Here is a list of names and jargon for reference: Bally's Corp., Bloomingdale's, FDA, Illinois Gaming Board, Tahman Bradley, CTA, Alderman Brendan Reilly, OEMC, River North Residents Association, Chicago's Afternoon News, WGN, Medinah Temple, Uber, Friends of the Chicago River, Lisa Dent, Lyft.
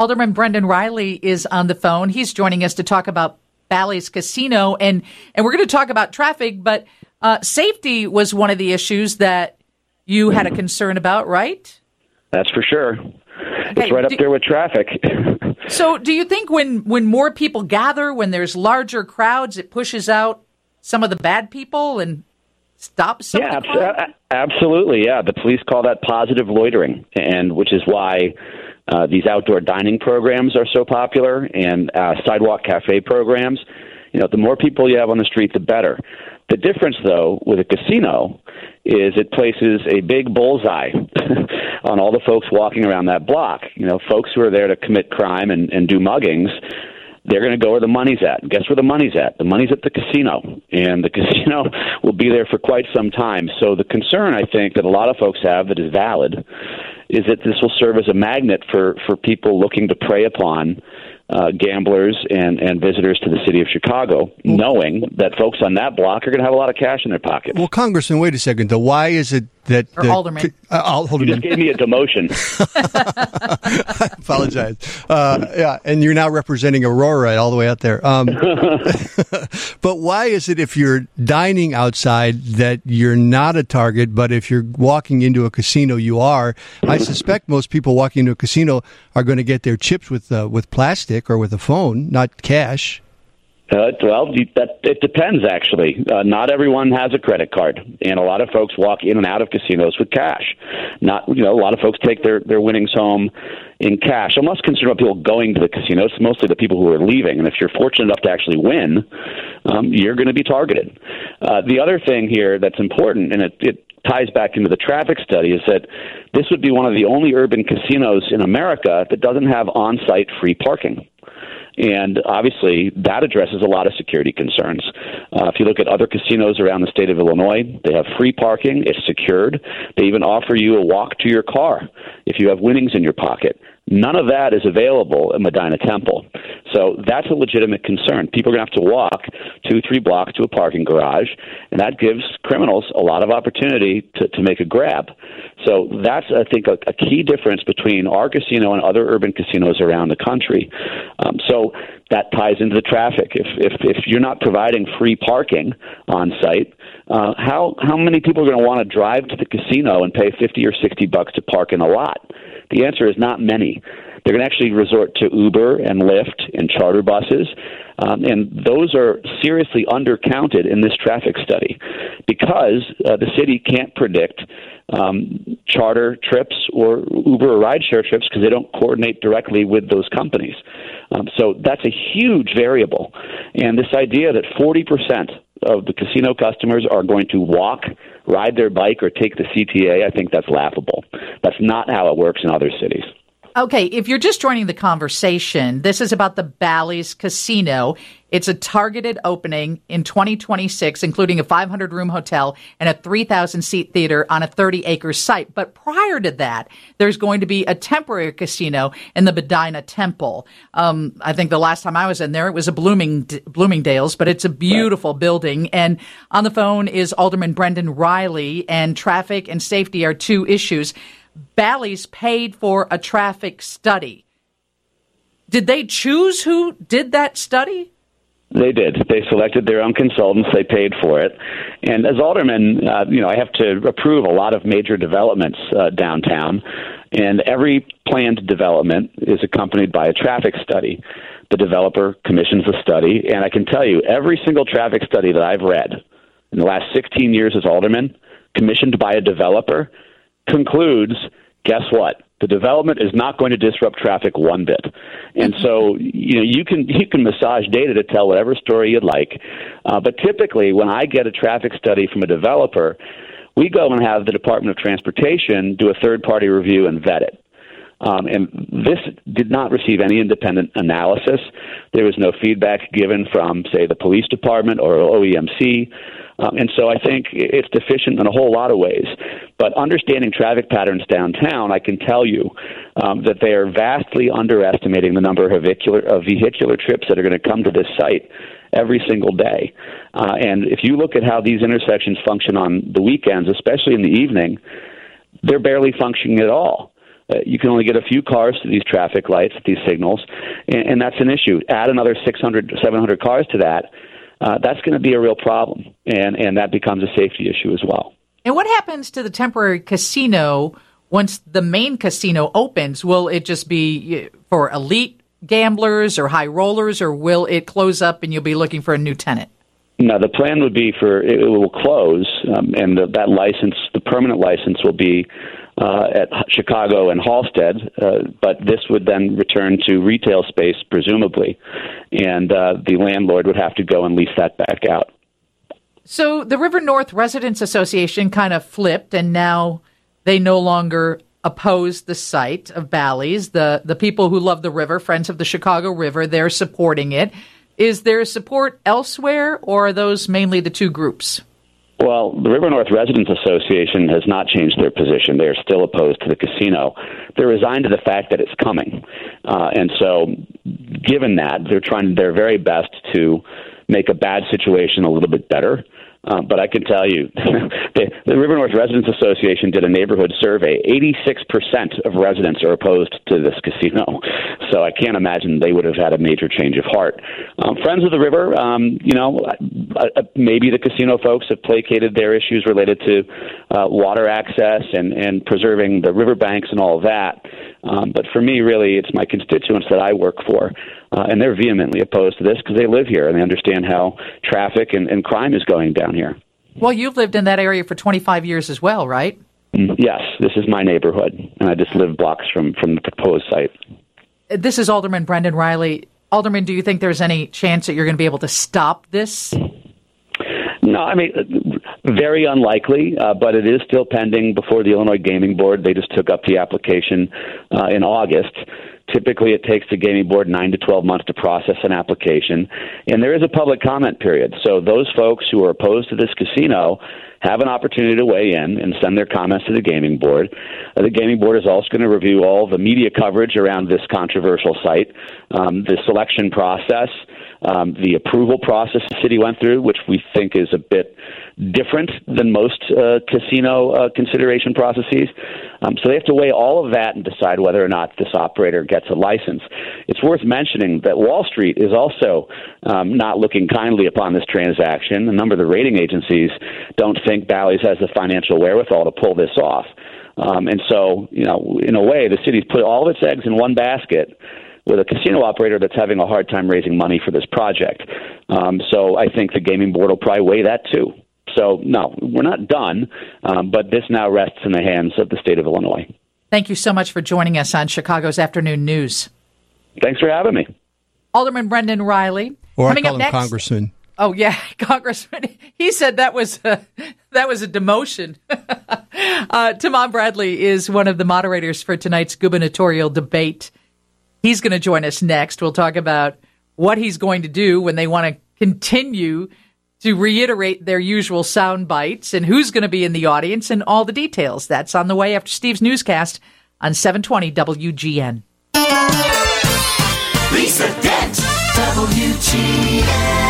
Alderman Brendan Reilly is on the phone. He's joining us to talk about Bally's Casino, and we're going to talk about traffic, but safety was one of the issues that you had a concern about, right? That's for sure. Okay. It's right up there with traffic. So do you think when more people gather, when there's larger crowds, it pushes out some of the bad people and stops some of the crowd? Absolutely, yeah. The police call that positive loitering, and which is why these outdoor dining programs are so popular, and sidewalk cafe programs. You know, the more people you have on the street, the better. The difference, though, with a casino is it places a big bullseye on all the folks walking around that block. You know, folks who are there to commit crime and do muggings, they're going to go where the money's at. And guess where the money's at? The money's at the casino, and the casino will be there for quite some time. So the concern, I think, that a lot of folks have that is valid is that this will serve as a magnet for people looking to prey upon gamblers and visitors to the city of Chicago, knowing that folks on that block are going to have a lot of cash in their pockets. Well, Congressman, wait a second, though. Why is it that... Or Alderman. Alderman. You just gave me a demotion. I apologize. Yeah, and you're now representing Aurora all the way out there. But why is it if you're dining outside that you're not a target, but if you're walking into a casino, you are? I suspect most people walking into a casino are going to get their chips with plastic or with a phone, not cash. Well, it depends, actually. Not everyone has a credit card, and a lot of folks walk in and out of casinos with cash. A lot of folks take their winnings home in cash. I'm less concerned about people going to the casinos. It's mostly the people who are leaving, and if you're fortunate enough to actually win, you're going to be targeted. The other thing here that's important, and it ties back into the traffic study, is that this would be one of the only urban casinos in America that doesn't have on-site free parking. And obviously, that addresses a lot of security concerns. If you look at other casinos around the state of Illinois, they have free parking. It's secured. They even offer you a walk to your car if you have winnings in your pocket. None of that is available in Medinah Temple. So that's a legitimate concern. People are going to have to walk 2-3 blocks to a parking garage, and that gives criminals a lot of opportunity to make a grab. So that's, I think, a key difference between our casino and other urban casinos around the country. So that ties into the traffic. If you're not providing free parking on site, how many people are going to want to drive to the casino and pay $50 or $60 to park in a lot? The answer is not many. They're going to actually resort to Uber and Lyft and charter buses, and those are seriously undercounted in this traffic study because the city can't predict charter trips or Uber or rideshare trips because they don't coordinate directly with those companies. So that's a huge variable. And this idea that 40% of the casino customers are going to walk, ride their bike, or take the CTA, I think that's laughable. That's not how it works in other cities. Okay, if you're just joining the conversation, this is about the Bally's Casino. It's a targeted opening in 2026, including a 500-room hotel and a 3,000-seat theater on a 30-acre site. But prior to that, there's going to be a temporary casino in the Medinah Temple. I think the last time I was in there, it was a Bloomingdale's, but it's a beautiful building. And on the phone is Alderman Brendan Reilly, and traffic and safety are two issues. Bally's paid for a traffic study. Did they choose who did that study? They did. They selected their own consultants. They paid for it. And as alderman, I have to approve a lot of major developments downtown. And every planned development is accompanied by a traffic study. The developer commissions the study. And I can tell you, every single traffic study that I've read in the last 16 years as alderman, commissioned by a developer, concludes, guess what? The development is not going to disrupt traffic one bit. And so, you can massage data to tell whatever story you'd like. But typically, when I get a traffic study from a developer, we go and have the Department of Transportation do a third-party review and vet it. And this did not receive any independent analysis. There was no feedback given from, say, the police department or OEMC. And so I think it's deficient in a whole lot of ways. But understanding traffic patterns downtown, I can tell you that they are vastly underestimating the number of vehicular trips that are going to come to this site every single day. And if you look at how these intersections function on the weekends, especially in the evening, they're barely functioning at all. You can only get a few cars to these traffic lights, these signals, and that's an issue. Add another 600, 700 cars to that, that's going to be a real problem, and that becomes a safety issue as well. And what happens to the temporary casino once the main casino opens? Will it just be for elite gamblers or high rollers, or will it close up and you'll be looking for a new tenant? No, the plan would be for it will close, and that license, the permanent license, will be at Chicago and Halstead, but this would then return to retail space, presumably, and the landlord would have to go and lease that back out. So the River North Residents Association kind of flipped, and now they no longer oppose the site of Bally's. The people who love the river, Friends of the Chicago River, they're supporting it. Is there support elsewhere, or are those mainly the two groups? Well, the River North Residents Association has not changed their position. They are still opposed to the casino. They're resigned to the fact that it's coming. And so given that, they're trying their very best to make a bad situation a little bit better. But I can tell you, the River North Residents Association did a neighborhood survey. 86% of residents are opposed to this casino. So I can't imagine they would have had a major change of heart. Friends of the River, maybe the casino folks have placated their issues related to water access and preserving the riverbanks and all of that. But for me, really, it's my constituents that I work for. And they're vehemently opposed to this because they live here and they understand how traffic and crime is going down here. Well, you've lived in that area for 25 years as well, right? Yes, this is my neighborhood, and I just live blocks from the proposed site. This is Alderman Brendan Reilly. Alderman, do you think there's any chance that you're going to be able to stop this? No, I mean, very unlikely, but it is still pending before the Illinois Gaming Board. They just took up the application in August. Typically, it takes the gaming board 9 to 12 months to process an application, and there is a public comment period. So those folks who are opposed to this casino have an opportunity to weigh in and send their comments to the gaming board. The gaming board is also going to review all the media coverage around this controversial site, the selection process, the approval process the city went through, which we think is a bit different than most casino consideration processes. So they have to weigh all of that and decide whether or not this operator gets a license. It's worth mentioning that Wall Street is also not looking kindly upon this transaction. A number of the rating agencies don't think Bally's has the financial wherewithal to pull this off. And so, you know, in a way, the city's put all of its eggs in one basket with a casino operator that's having a hard time raising money for this project. So I think the gaming board will probably weigh that too. So, no, we're not done, but this now rests in the hands of the state of Illinois. Thank you so much for joining us on Chicago's Afternoon News. Thanks for having me. Alderman Brendan Reilly. Or I call him next, Congressman. Oh, yeah, Congressman. He said that was a demotion. Tahman Bradley is one of the moderators for tonight's gubernatorial debate. He's going to join us next. We'll talk about what he's going to do when they want to continue to reiterate their usual sound bites and who's going to be in the audience and all the details. That's on the way after Steve's newscast on 720 WGN. Lisa Dent, WGN.